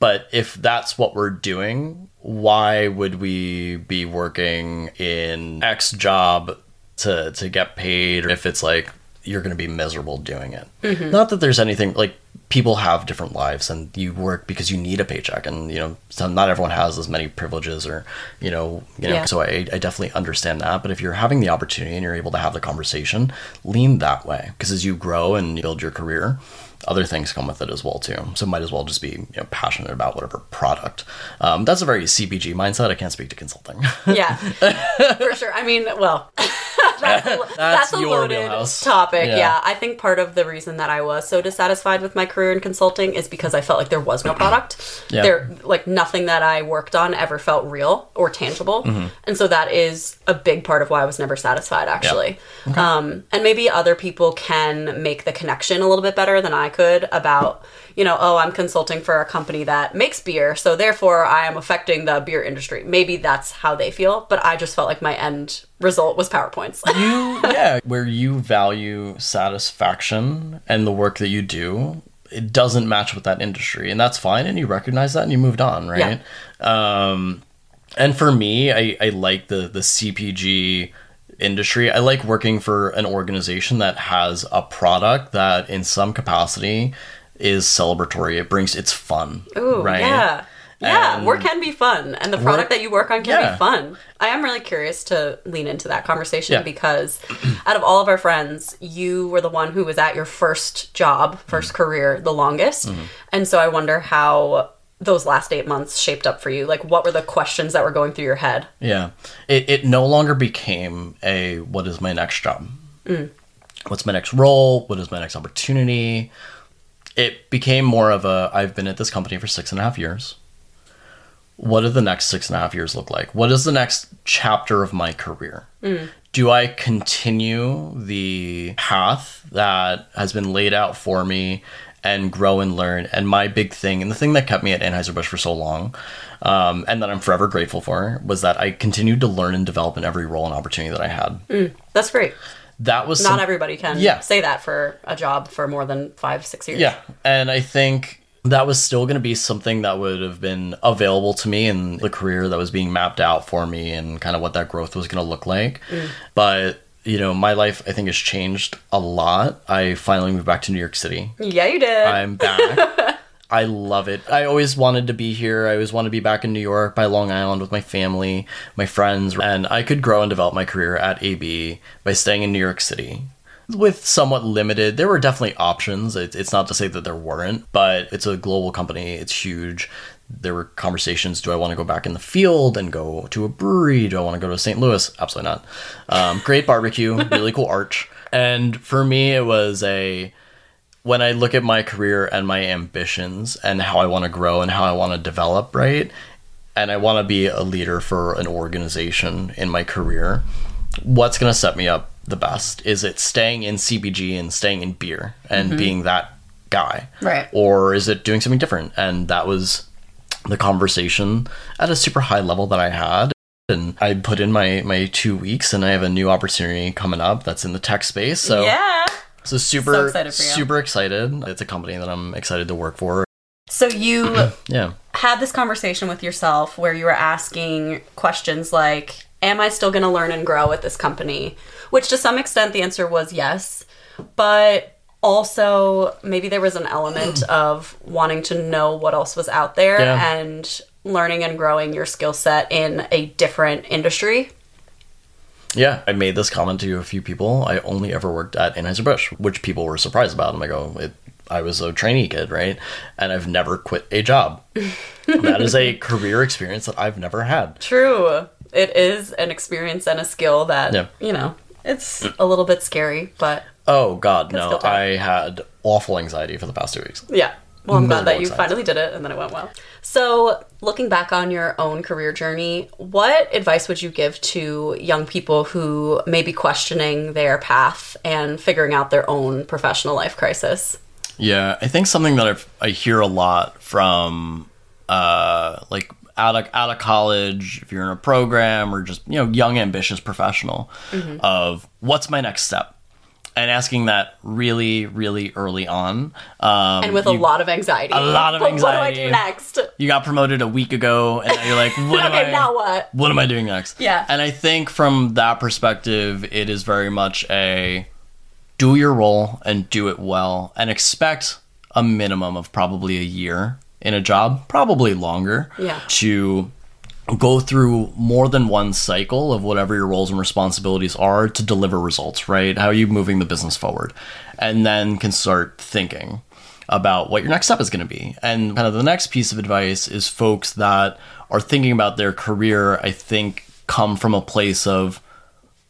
But if that's what we're doing, why would we be working in X job to, to get paid if it's like you're going to be miserable doing it? Mm-hmm. Not that there's anything like, people have different lives and you work because you need a paycheck, and, you know, so not everyone has as many privileges or, you know, you know, yeah. so I, I definitely understand that. But if you're having the opportunity and you're able to have the conversation, lean that way, because as you grow and build your career, other things come with it as well too. So might as well just be, you know, passionate about whatever product. Um, that's a very C P G mindset. I can't speak to consulting. Yeah, for sure. I mean, well, that's, that's, that's a loaded wheelhouse. Topic. Yeah. yeah, I think part of the reason that I was so dissatisfied with my career in consulting is because I felt like there was no product. yeah. There, like nothing that I worked on ever felt real or tangible. Mm-hmm. And so that is a big part of why I was never satisfied, actually. Yeah. Okay. Um, and maybe other people can make the connection a little bit better than I could about, you know, oh, I'm consulting for a company that makes beer, so therefore I am affecting the beer industry. Maybe that's how they feel, but I just felt like my end result was PowerPoints. you, yeah, where you value satisfaction and the work that you do, it doesn't match with that industry, and that's fine, and you recognize that and you moved on, right? Yeah. Um, and for me, I, I like the the C P G industry. I like working for an organization that has a product that in some capacity is celebratory. It brings, it's fun. Ooh, right? Yeah. Yeah, and work can be fun, and the product work, that you work on can yeah. be fun. I am really curious to lean into that conversation yeah. because out of all of our friends, you were the one who was at your first job, first mm-hmm. career, the longest. Mm-hmm. And so I wonder how those last eight months shaped up for you. Like, what were the questions that were going through your head? Yeah. It it no longer became a, what is my next job? Mm. What's my next role? What is my next opportunity? It became more of a, I've been at this company for six and a half years. What do the next six and a half years look like? What is the next chapter of my career? Mm. Do I continue the path that has been laid out for me and grow and learn? And my big thing, and the thing that kept me at Anheuser-Busch for so long, um, and that I'm forever grateful for, was that I continued to learn and develop in every role and opportunity that I had. Mm, that's great. That was Not some, everybody can yeah. say that for a job for more than five, six years. Yeah, and I think that was still going to be something that would have been available to me in the career that was being mapped out for me and kind of what that growth was going to look like. Mm. But you know, my life, I think, has changed a lot. I finally moved back to New York City. Yeah, you did. I'm back. I love it. I always wanted to be here. I always wanted to be back in New York by Long Island with my family, my friends. And I could grow and develop my career at A B by staying in New York City. With somewhat limited, there were definitely options. It, it's not to say that there weren't, but it's a global company. It's huge. There were conversations, do I want to go back in the field and go to a brewery? Do I want to go to Saint Louis? Absolutely not. Um, great barbecue, really cool arch. And for me, it was a, when I look at my career and my ambitions and how I want to grow and how I want to develop, right? And I want to be a leader for an organization in my career. What's going to set me up the best? Is it staying in C B G and staying in beer and mm-hmm. being that guy? Right. Or is it doing something different? And that was the conversation at a super high level that I had. And I put in my, my two weeks and I have a new opportunity coming up that's in the tech space. So yeah. So super, so excited for you. Super excited. It's a company that I'm excited to work for. So you yeah. had this conversation with yourself where you were asking questions like, am I still going to learn and grow with this company? Which to some extent the answer was yes. But also maybe there was an element of wanting to know what else was out there yeah. and learning and growing your skill set in a different industry. Yeah, I made this comment to a few people. I only ever worked at Anheuser-Busch, which people were surprised about. I'm like, oh, it, I was a trainee kid, right? And I've never quit a job. That is a career experience that I've never had. True. It is an experience and a skill that, yeah. you know, it's a little bit scary, but... Oh, God, no. I had awful anxiety for the past two weeks. Yeah. Well, I'm glad that you finally did it and then it went well. So looking back on your own career journey, what advice would you give to young people who may be questioning their path and figuring out their own professional life crisis? Yeah, I think something that I've, I hear a lot from uh, like out of, out of college, if you're in a program or just, you know, young, ambitious professional mm-hmm. of what's my next step? And asking that really, really early on. Um, and with a you, lot of anxiety. A lot of anxiety. What do I do next? You got promoted a week ago, and now you're like, what okay, am I, now what? What am I doing next? Yeah. And I think from that perspective, it is very much a do your role and do it well and expect a minimum of probably a year in a job, probably longer, yeah. to go through more than one cycle of whatever your roles and responsibilities are to deliver results, right? How are you moving the business forward? And then can start thinking about what your next step is going to be. And kind of the next piece of advice is folks that are thinking about their career, I think, come from a place of,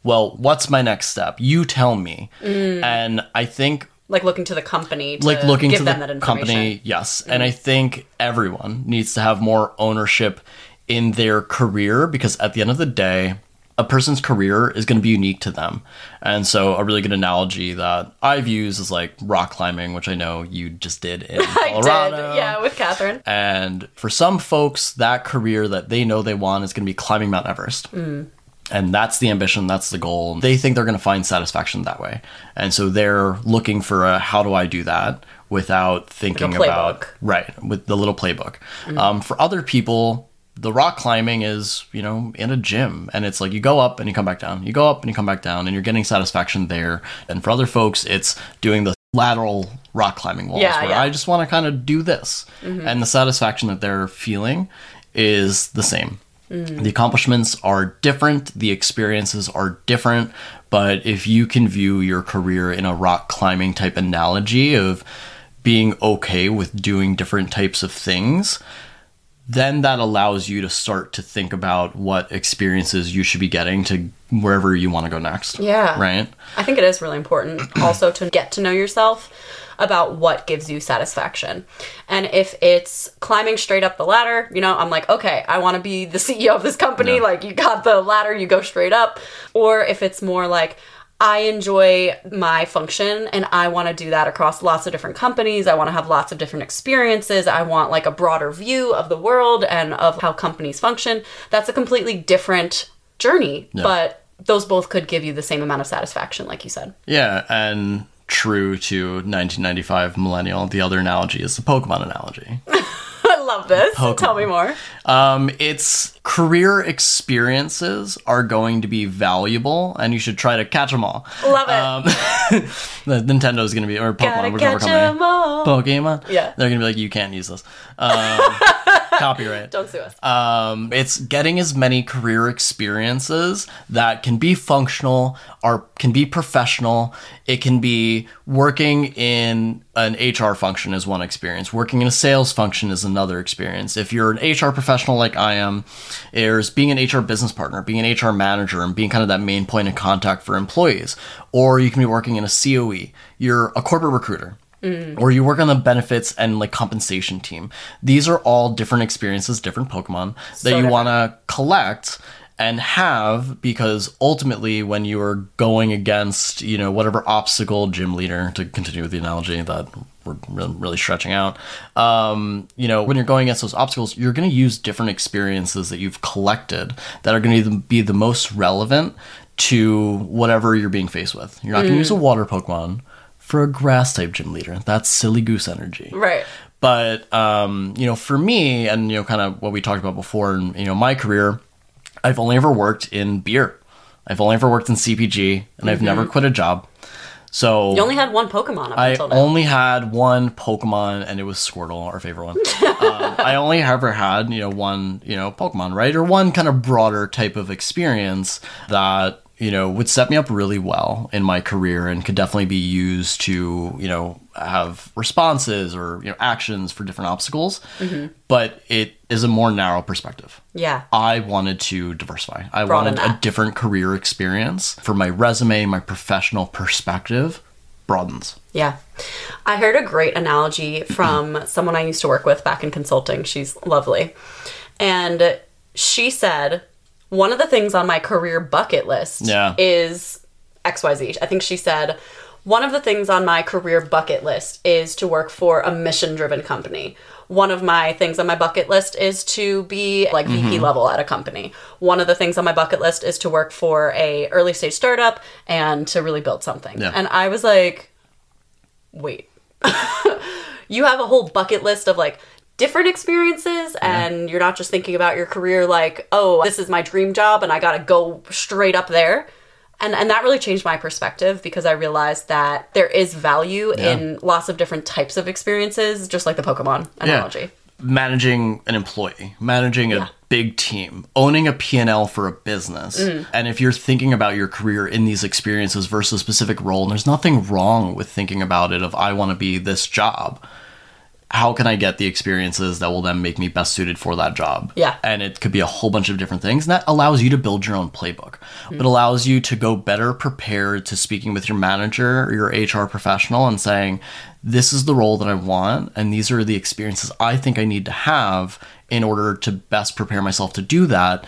well, what's my next step? You tell me. Mm. And I think... Like looking to the company to like looking give to them the that information. Company, yes. Mm. And I think everyone needs to have more ownership in their career, because at the end of the day, a person's career is going to be unique to them. And so a really good analogy that I've used is like rock climbing, which I know you just did in Colorado. I did, yeah, with Catherine. And for some folks, that career that they know they want is going to be climbing Mount Everest. Mm. And that's the ambition, that's the goal. They think they're going to find satisfaction that way. And so they're looking for a, how do I do that without thinking like about... Right, with the little playbook. Mm. Um, for other people... The rock climbing is, you know, in a gym, and it's like you go up and you come back down, you go up and you come back down, and you're getting satisfaction there. And for other folks, it's doing the lateral rock climbing walls yeah, where yeah. I just want to kind of do this. Mm-hmm. And the satisfaction that they're feeling is the same. Mm. The accomplishments are different. The experiences are different. But if you can view your career in a rock climbing type analogy of being okay with doing different types of things, then that allows you to start to think about what experiences you should be getting to wherever you want to go next. Yeah. Right? I think it is really important also to get to know yourself about what gives you satisfaction. And if it's climbing straight up the ladder, you know, I'm like, okay, I want to be the C E O of this company. Yeah. Like, you got the ladder, you go straight up. Or if it's more like, I enjoy my function and I want to do that across lots of different companies. I want to have lots of different experiences. I want like a broader view of the world and of how companies function. That's a completely different journey, yeah. but those both could give you the same amount of satisfaction, like you said. Yeah, and true to nineteen ninety-five millennial, the other analogy is the Pokemon analogy. I love this. Pokemon. Tell me more. Um, it's career experiences are going to be valuable, and you should try to catch them all. Love it. Um, the Nintendo is going to be, or Pokemon, whichever company. Pokemon. Yeah. They're going to be like, you can't use this. Um, copyright. Don't sue us. Um, it's getting as many career experiences that can be functional or can be professional. It can be working in an H R function is one experience. Working in a sales function is another experience. If you're an H R professional like I am, there's being an H R business partner, being an H R manager, and being kind of that main point of contact for employees. Or you can be working in a C O E. You're a corporate recruiter. Mm. Or you work on the benefits and like compensation team. These are all different experiences, different Pokemon that so you want to collect and have, because ultimately when you are going against, you know, whatever obstacle, gym leader, to continue with the analogy that we're really stretching out, um, you know, when you're going against those obstacles, you're going to use different experiences that you've collected that are going to be the most relevant to whatever you're being faced with. You're not mm. going to use a water Pokemon for a grass type gym leader. That's silly goose energy. Right. But, um, you know, for me, and, you know, kind of what we talked about before in, you know, my career, I've only ever worked in beer. I've only ever worked in C P G, and mm-hmm. I've never quit a job. So you only had one Pokemon up until then. I only had one Pokemon, and it was Squirtle, our favorite one. um, I only ever had, you know, one, you know, Pokemon, right? Or one kind of broader type of experience that, you know, would set me up really well in my career and could definitely be used to, you know, have responses or, you know, actions for different obstacles. Mm-hmm. But it is a more narrow perspective. Yeah. I wanted to diversify. I broaden wanted that. A different career experience for my resume, my professional perspective broadens. Yeah. I heard a great analogy from someone I used to work with back in consulting. She's lovely. And she said, one of the things on my career bucket list yeah. is X Y Z. I think she said, one of the things on my career bucket list is to work for a mission-driven company. One of my things on my bucket list is to be like mm-hmm. V P level at a company. One of the things on my bucket list is to work for a early stage startup and to really build something. Yeah. And I was like, wait, you have a whole bucket list of like different experiences, and yeah. you're not just thinking about your career like, oh, this is my dream job and I gotta go straight up there. And and that really changed my perspective, because I realized that there is value yeah. in lots of different types of experiences, just like the Pokemon analogy. Yeah. Managing an employee, managing a yeah. big team, owning a P and L for a business. Mm. And if you're thinking about your career in these experiences versus a specific role, and there's nothing wrong with thinking about it of, I want to be this job. How can I get the experiences that will then make me best suited for that job? Yeah. And it could be a whole bunch of different things. And that allows you to build your own playbook. Mm-hmm. It allows you to go better prepared to speaking with your manager or your H R professional and saying, this is the role that I want. And these are the experiences I think I need to have in order to best prepare myself to do that.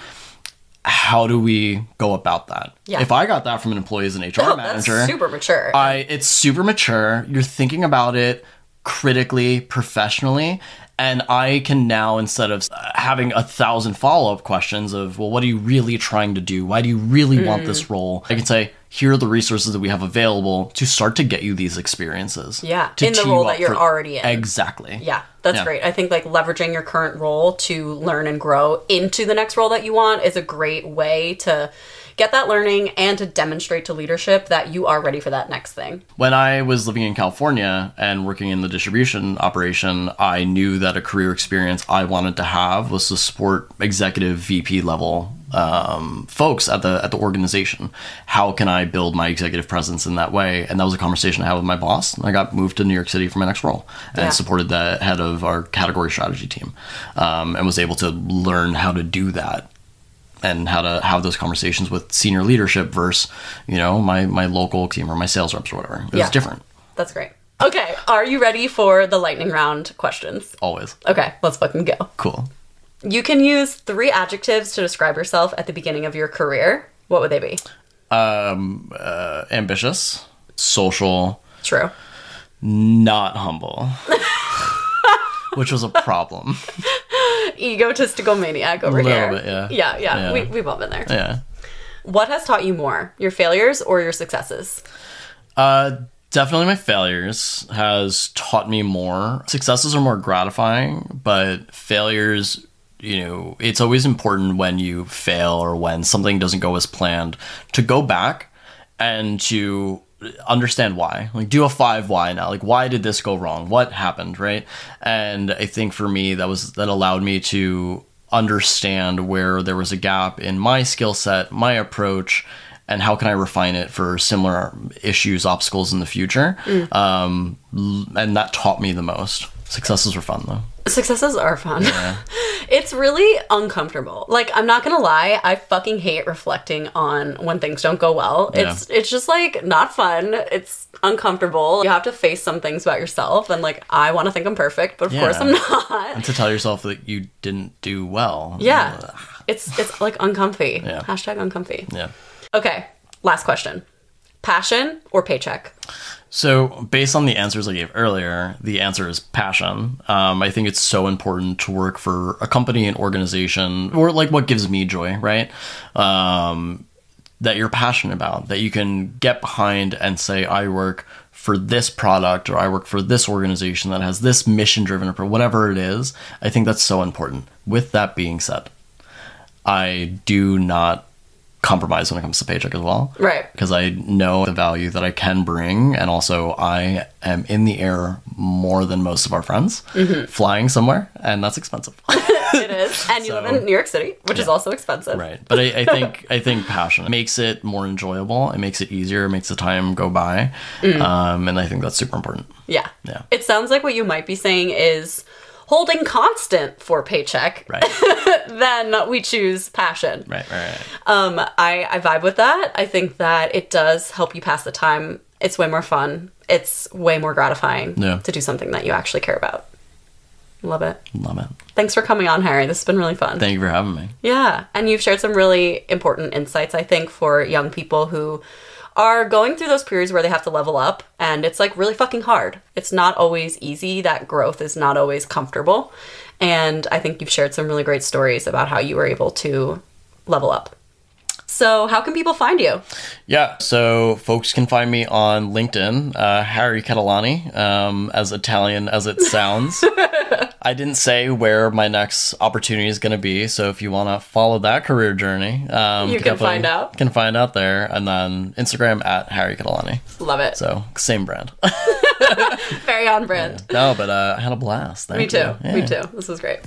How do we go about that? Yeah. If I got that from an employee as an H R oh, manager, that's super mature. I, it's super mature. You're thinking about it critically, professionally, and I can now, instead of having a thousand follow-up questions of, well, what are you really trying to do? Why do you really mm. want this role? I can say, here are the resources that we have available to start to get you these experiences. Yeah, in the role that you're for- already in. Exactly. Yeah, that's yeah. great. I think like leveraging your current role to learn and grow into the next role that you want is a great way to get that learning and to demonstrate to leadership that you are ready for that next thing. When I was living in California and working in the distribution operation, I knew that a career experience I wanted to have was to support executive V P level um, folks at the at the organization. How can I build my executive presence in that way? And that was a conversation I had with my boss. I got moved to New York City for my next role and yeah. supported the head of our category strategy team um, and was able to learn how to do that. And how to have those conversations with senior leadership versus, you know, my, my local team or my sales reps or whatever. It was yeah. different. That's great. Okay. Are you ready for the lightning round questions? Always. Okay. Let's fucking go. Cool. You can use three adjectives to describe yourself at the beginning of your career. What would they be? Um, uh, ambitious, social. True. Not humble. Which was a problem. Egotistical maniac over here. A little here. bit, yeah. Yeah, yeah. yeah. We, we've all been there. Yeah. What has taught you more, your failures or your successes? Uh, definitely my failures has taught me more. Successes are more gratifying, but failures, you know, it's always important when you fail or when something doesn't go as planned to go back and to understand why. Like, do a five why now. Like, why did this go wrong? What happened, right? And I think for me, that was that allowed me to understand where there was a gap in my skill set, my approach, and how can I refine it for similar issues, obstacles in the future. Mm. Um, and that taught me the most. Successes were fun, though. Successes are fun. Yeah. It's really uncomfortable. Like, I'm not gonna lie, I fucking hate reflecting on when things don't go well. Yeah. It's it's just, like, not fun. It's uncomfortable. You have to face some things about yourself, and, like, I want to think I'm perfect, but of yeah. course I'm not. And to tell yourself that you didn't do well. Yeah. Ugh. It's, it's like, uncomfy. Yeah. Hashtag uncomfy. Yeah. Okay, last question. Passion or paycheck? So, based on the answers I gave earlier, the answer is passion. Um, I think it's so important to work for a company, an organization, or like what gives me joy, right? Um, that you're passionate about, that you can get behind and say, I work for this product, or I work for this organization that has this mission-driven, or whatever it is. I think that's so important. With that being said, I do not compromise when it comes to paycheck as well, right? Because I know the value that I can bring, and also I am in the air more than most of our friends, mm-hmm. flying somewhere, and that's expensive. It is, and you so, live in New York City, which yeah. is also expensive, right? But I, I think I think passion makes it more enjoyable. It makes it easier. It makes the time go by, mm. um, and I think that's super important. Yeah, yeah. It sounds like what you might be saying is holding constant for paycheck, right. Then we choose passion. Right, right, right. Um, I, I vibe with that. I think that it does help you pass the time. It's way more fun. It's way more gratifying yeah. to do something that you actually care about. Love it. Love it. Thanks for coming on, Harry. This has been really fun. Thank you for having me. Yeah. And you've shared some really important insights, I think, for young people who are going through those periods where they have to level up, and it's like really fucking hard. It's not always easy. That growth is not always comfortable. And I think you've shared some really great stories about how you were able to level up. So how can people find you? Yeah, so folks can find me on LinkedIn, uh, Harry Catalani, um, as Italian as it sounds. I didn't say where my next opportunity is going to be, so if you want to follow that career journey, um, you can find out. Can find out there, and then Instagram at Harry Catalani. Love it. So same brand. Very on brand. Yeah. No, but uh, I had a blast. Thank me too. You. Yeah. Me too. This was great.